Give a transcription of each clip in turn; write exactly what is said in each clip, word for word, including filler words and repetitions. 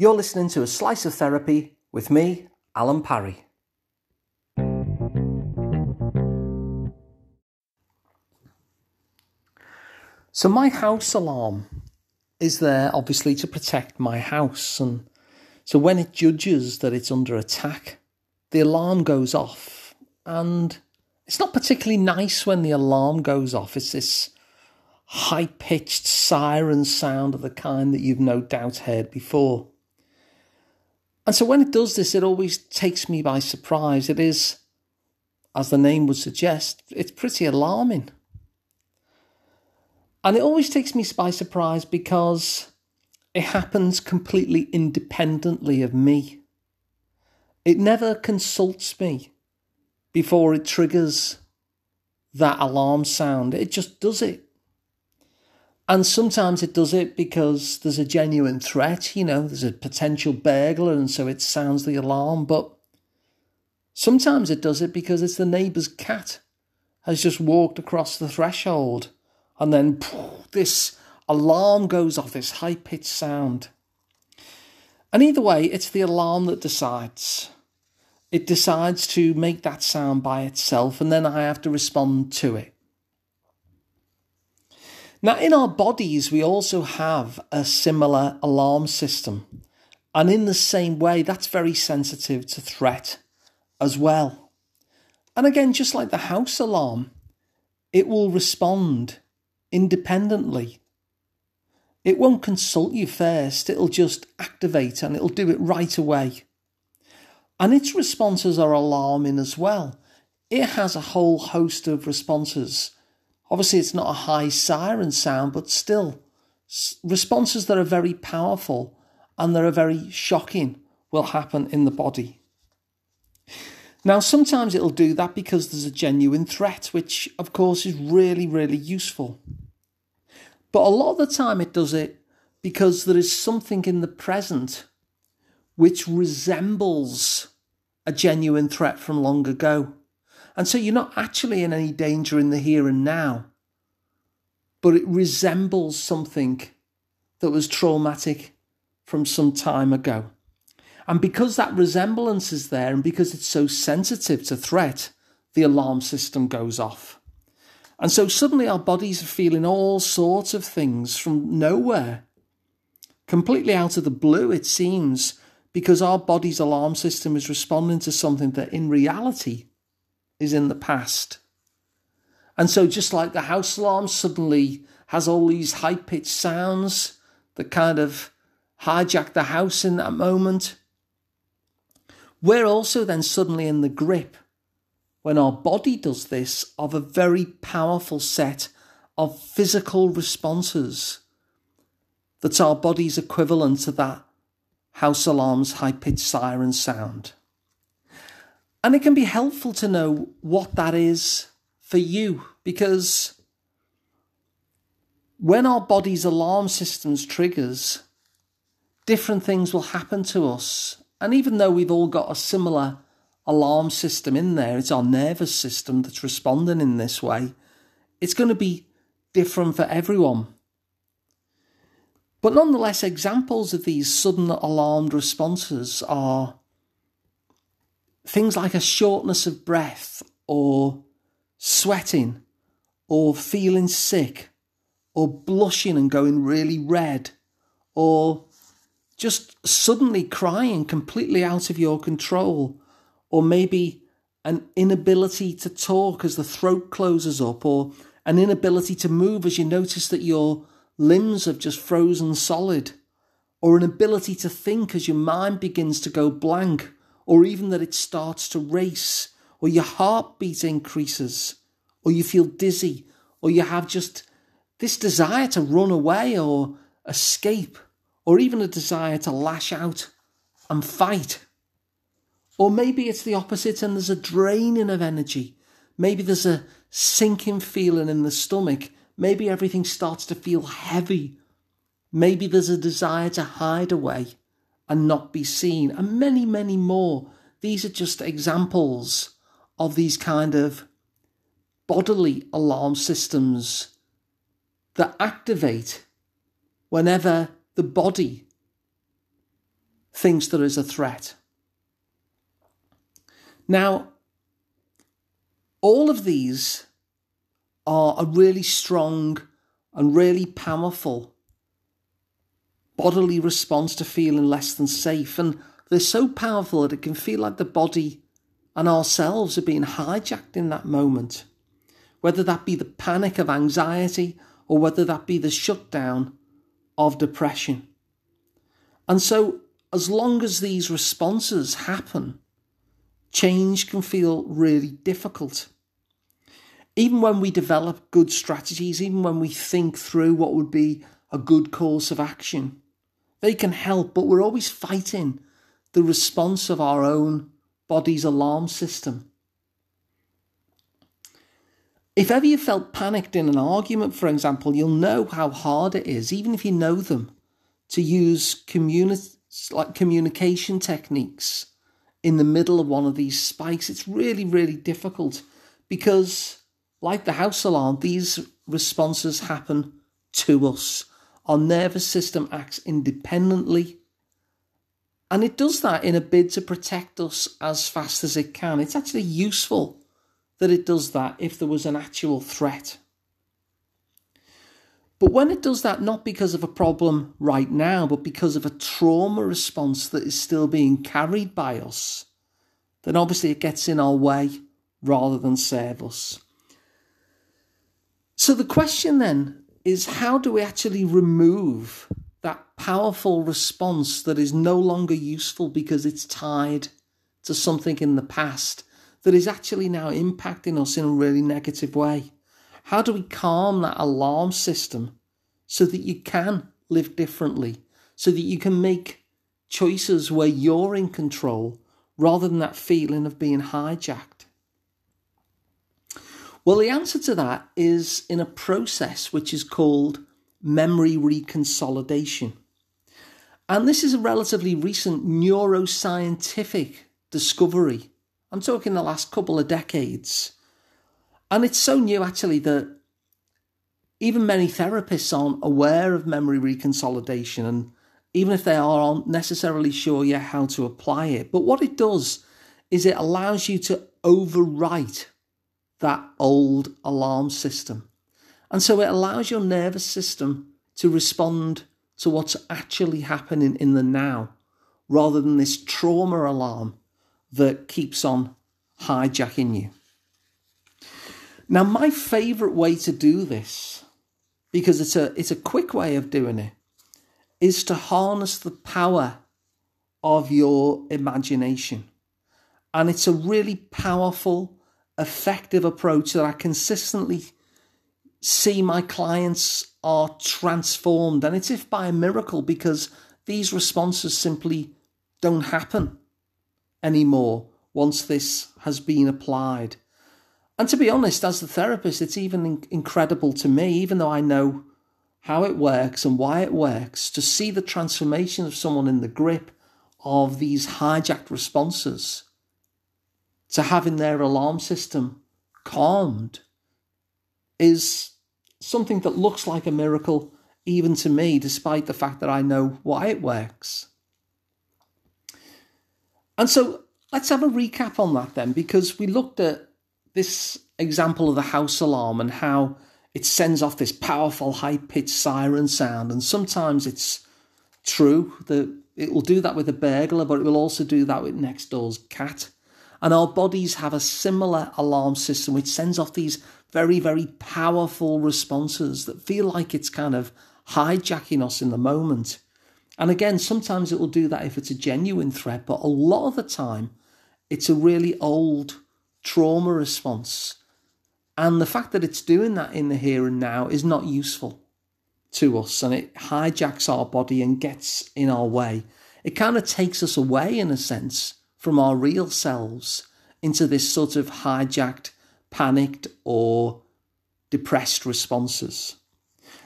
You're listening to A Slice of Therapy with me, Alun Parry. So my house alarm is there obviously to protect my house, and so when it judges that it's under attack, the alarm goes off. And it's not particularly nice when the alarm goes off. It's this high-pitched siren sound of the kind that you've no doubt heard before. And so when it does this, it always takes me by surprise. It is, as the name would suggest, it's pretty alarming. And it always takes me by surprise because it happens completely independently of me. It never consults me before it triggers that alarm sound. It just does it. And sometimes it does it because there's a genuine threat, you know, there's a potential burglar, and so it sounds the alarm. But sometimes it does it because it's the neighbour's cat has just walked across the threshold, and then poof, this alarm goes off, this high-pitched sound. And either way, it's the alarm that decides. It decides to make that sound by itself, and then I have to respond to it. Now, in our bodies, we also have a similar alarm system. And in the same way, that's very sensitive to threat as well. And again, just like the house alarm, it will respond independently. It won't consult you first. It'll just activate, and it'll do it right away. And its responses are alarming as well. It has a whole host of responses. Obviously, it's not a high siren sound, but still, responses that are very powerful and that are very shocking will happen in the body. Now, sometimes it'll do that because there's a genuine threat, which, of course, is really, really useful. But a lot of the time it does it because there is something in the present which resembles a genuine threat from long ago. And so you're not actually in any danger in the here and now, but it resembles something that was traumatic from some time ago. And because that resemblance is there, and because it's so sensitive to threat, the alarm system goes off. And so suddenly our bodies are feeling all sorts of things from nowhere, completely out of the blue, it seems, because our body's alarm system is responding to something that in reality is in the past. And so just like the house alarm suddenly has all these high-pitched sounds that kind of hijack the house in that moment, we're also then suddenly in the grip, when our body does this, of a very powerful set of physical responses that's our body's equivalent to that house alarm's high-pitched siren sound. And it can be helpful to know what that is for you, because when our body's alarm systems triggers, different things will happen to us. And even though we've all got a similar alarm system in there, it's our nervous system that's responding in this way, it's going to be different for everyone. But nonetheless, examples of these sudden alarmed responses are things like a shortness of breath, or sweating, or feeling sick, or blushing and going really red, or just suddenly crying completely out of your control, or maybe an inability to talk as the throat closes up, or an inability to move as you notice that your limbs have just frozen solid, or an inability to think as your mind begins to go blank, or even that it starts to race, or your heartbeat increases, or you feel dizzy, or you have just this desire to run away or escape, or even a desire to lash out and fight. Or maybe it's the opposite and there's a draining of energy. Maybe there's a sinking feeling in the stomach. Maybe everything starts to feel heavy. Maybe there's a desire to hide away and not be seen, and many, many more. These are just examples of these kind of bodily alarm systems that activate whenever the body thinks there is a threat. Now, all of these are a really strong and really powerful bodily response to feeling less than safe. And they're so powerful that it can feel like the body and ourselves are being hijacked in that moment. Whether that be the panic of anxiety or whether that be the shutdown of depression. And so as long as these responses happen, change can feel really difficult. Even when we develop good strategies, even when we think through what would be a good course of action, they can help, but we're always fighting the response of our own body's alarm system. If ever you felt panicked in an argument, for example, you'll know how hard it is, even if you know them, to use communi- like communication techniques in the middle of one of these spikes. It's really, really difficult because, like the house alarm, these responses happen to us. Our nervous system acts independently, and it does that in a bid to protect us as fast as it can. It's actually useful that it does that if there was an actual threat. But when it does that, not because of a problem right now, but because of a trauma response that is still being carried by us, then obviously it gets in our way rather than serve us. So the question then is, how do we actually remove that powerful response that is no longer useful because it's tied to something in the past that is actually now impacting us in a really negative way? How do we calm that alarm system so that you can live differently, so that you can make choices where you're in control rather than that feeling of being hijacked? Well, the answer to that is in a process which is called memory reconsolidation. And this is a relatively recent neuroscientific discovery. I'm talking the last couple of decades. And it's so new, actually, that even many therapists aren't aware of memory reconsolidation. And even if they are, aren't necessarily sure yet how to apply it. But what it does is it allows you to overwrite that old alarm system. And so it allows your nervous system to respond to what's actually happening in the now, rather than this trauma alarm that keeps on hijacking you. Now, my favourite way to do this, because it's a, it's a quick way of doing it, is to harness the power of your imagination. And it's a really powerful, effective approach that I consistently see my clients are transformed. And it's if by a miracle, because these responses simply don't happen anymore once this has been applied. And to be honest, as the therapist, it's even incredible to me, even though I know how it works and why it works, to see the transformation of someone in the grip of these hijacked responses, to having their alarm system calmed, is something that looks like a miracle even to me, despite the fact that I know why it works. And so let's have a recap on that then, because we looked at this example of the house alarm and how it sends off this powerful high-pitched siren sound. And sometimes it's true that it will do that with a burglar, but it will also do that with next door's cat. And our bodies have a similar alarm system which sends off these very, very powerful responses that feel like it's kind of hijacking us in the moment. And again, sometimes it will do that if it's a genuine threat, but a lot of the time, it's a really old trauma response. And the fact that it's doing that in the here and now is not useful to us, and it hijacks our body and gets in our way. It kind of takes us away, in a sense, from our real selves into this sort of hijacked, panicked or depressed responses.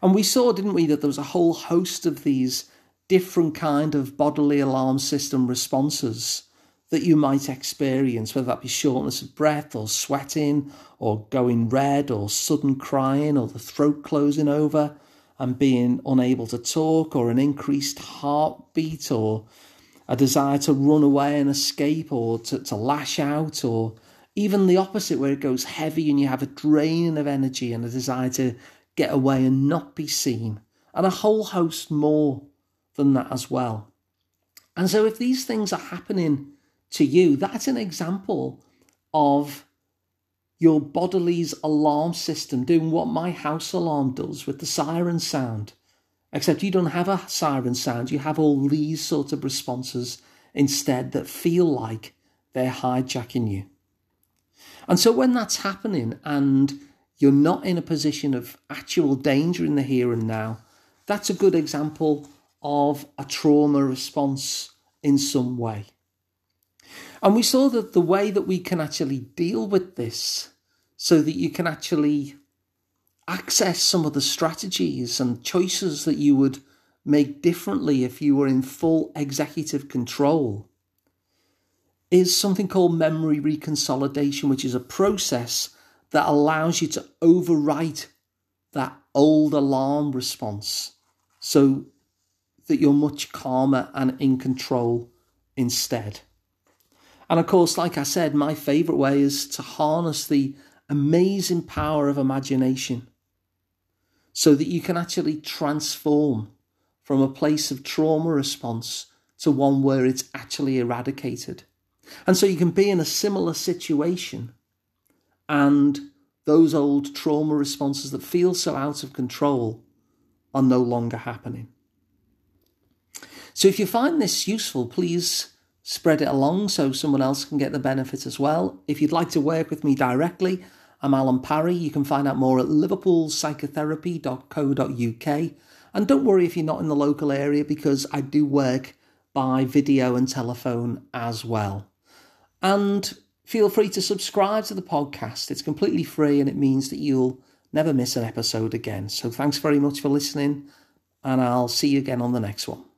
And we saw, didn't we, that there was a whole host of these different kind of bodily alarm system responses that you might experience, whether that be shortness of breath or sweating or going red or sudden crying or the throat closing over and being unable to talk or an increased heartbeat or a desire to run away and escape, or to, to lash out, or even the opposite, where it goes heavy and you have a draining of energy and a desire to get away and not be seen, and a whole host more than that as well. And so if these things are happening to you, that's an example of your body's alarm system doing what my house alarm does with the siren sound. Except you don't have a siren sound, you have all these sort of responses instead that feel like they're hijacking you. And so when that's happening and you're not in a position of actual danger in the here and now, that's a good example of a trauma response in some way. And we saw that the way that we can actually deal with this, so that you can actually access some of the strategies and choices that you would make differently if you were in full executive control, is something called memory reconsolidation, which is a process that allows you to overwrite that old alarm response so that you're much calmer and in control instead. And of course, like I said, my favourite way is to harness the amazing power of imagination so that you can actually transform from a place of trauma response to one where it's actually eradicated. And so you can be in a similar situation and those old trauma responses that feel so out of control are no longer happening. So if you find this useful, please spread it along so someone else can get the benefit as well. If you'd like to work with me directly, I'm Alun Parry. You can find out more at liverpool psychotherapy dot co dot U K. And don't worry if you're not in the local area, because I do work by video and telephone as well. And feel free to subscribe to the podcast. It's completely free and it means that you'll never miss an episode again. So thanks very much for listening, and I'll see you again on the next one.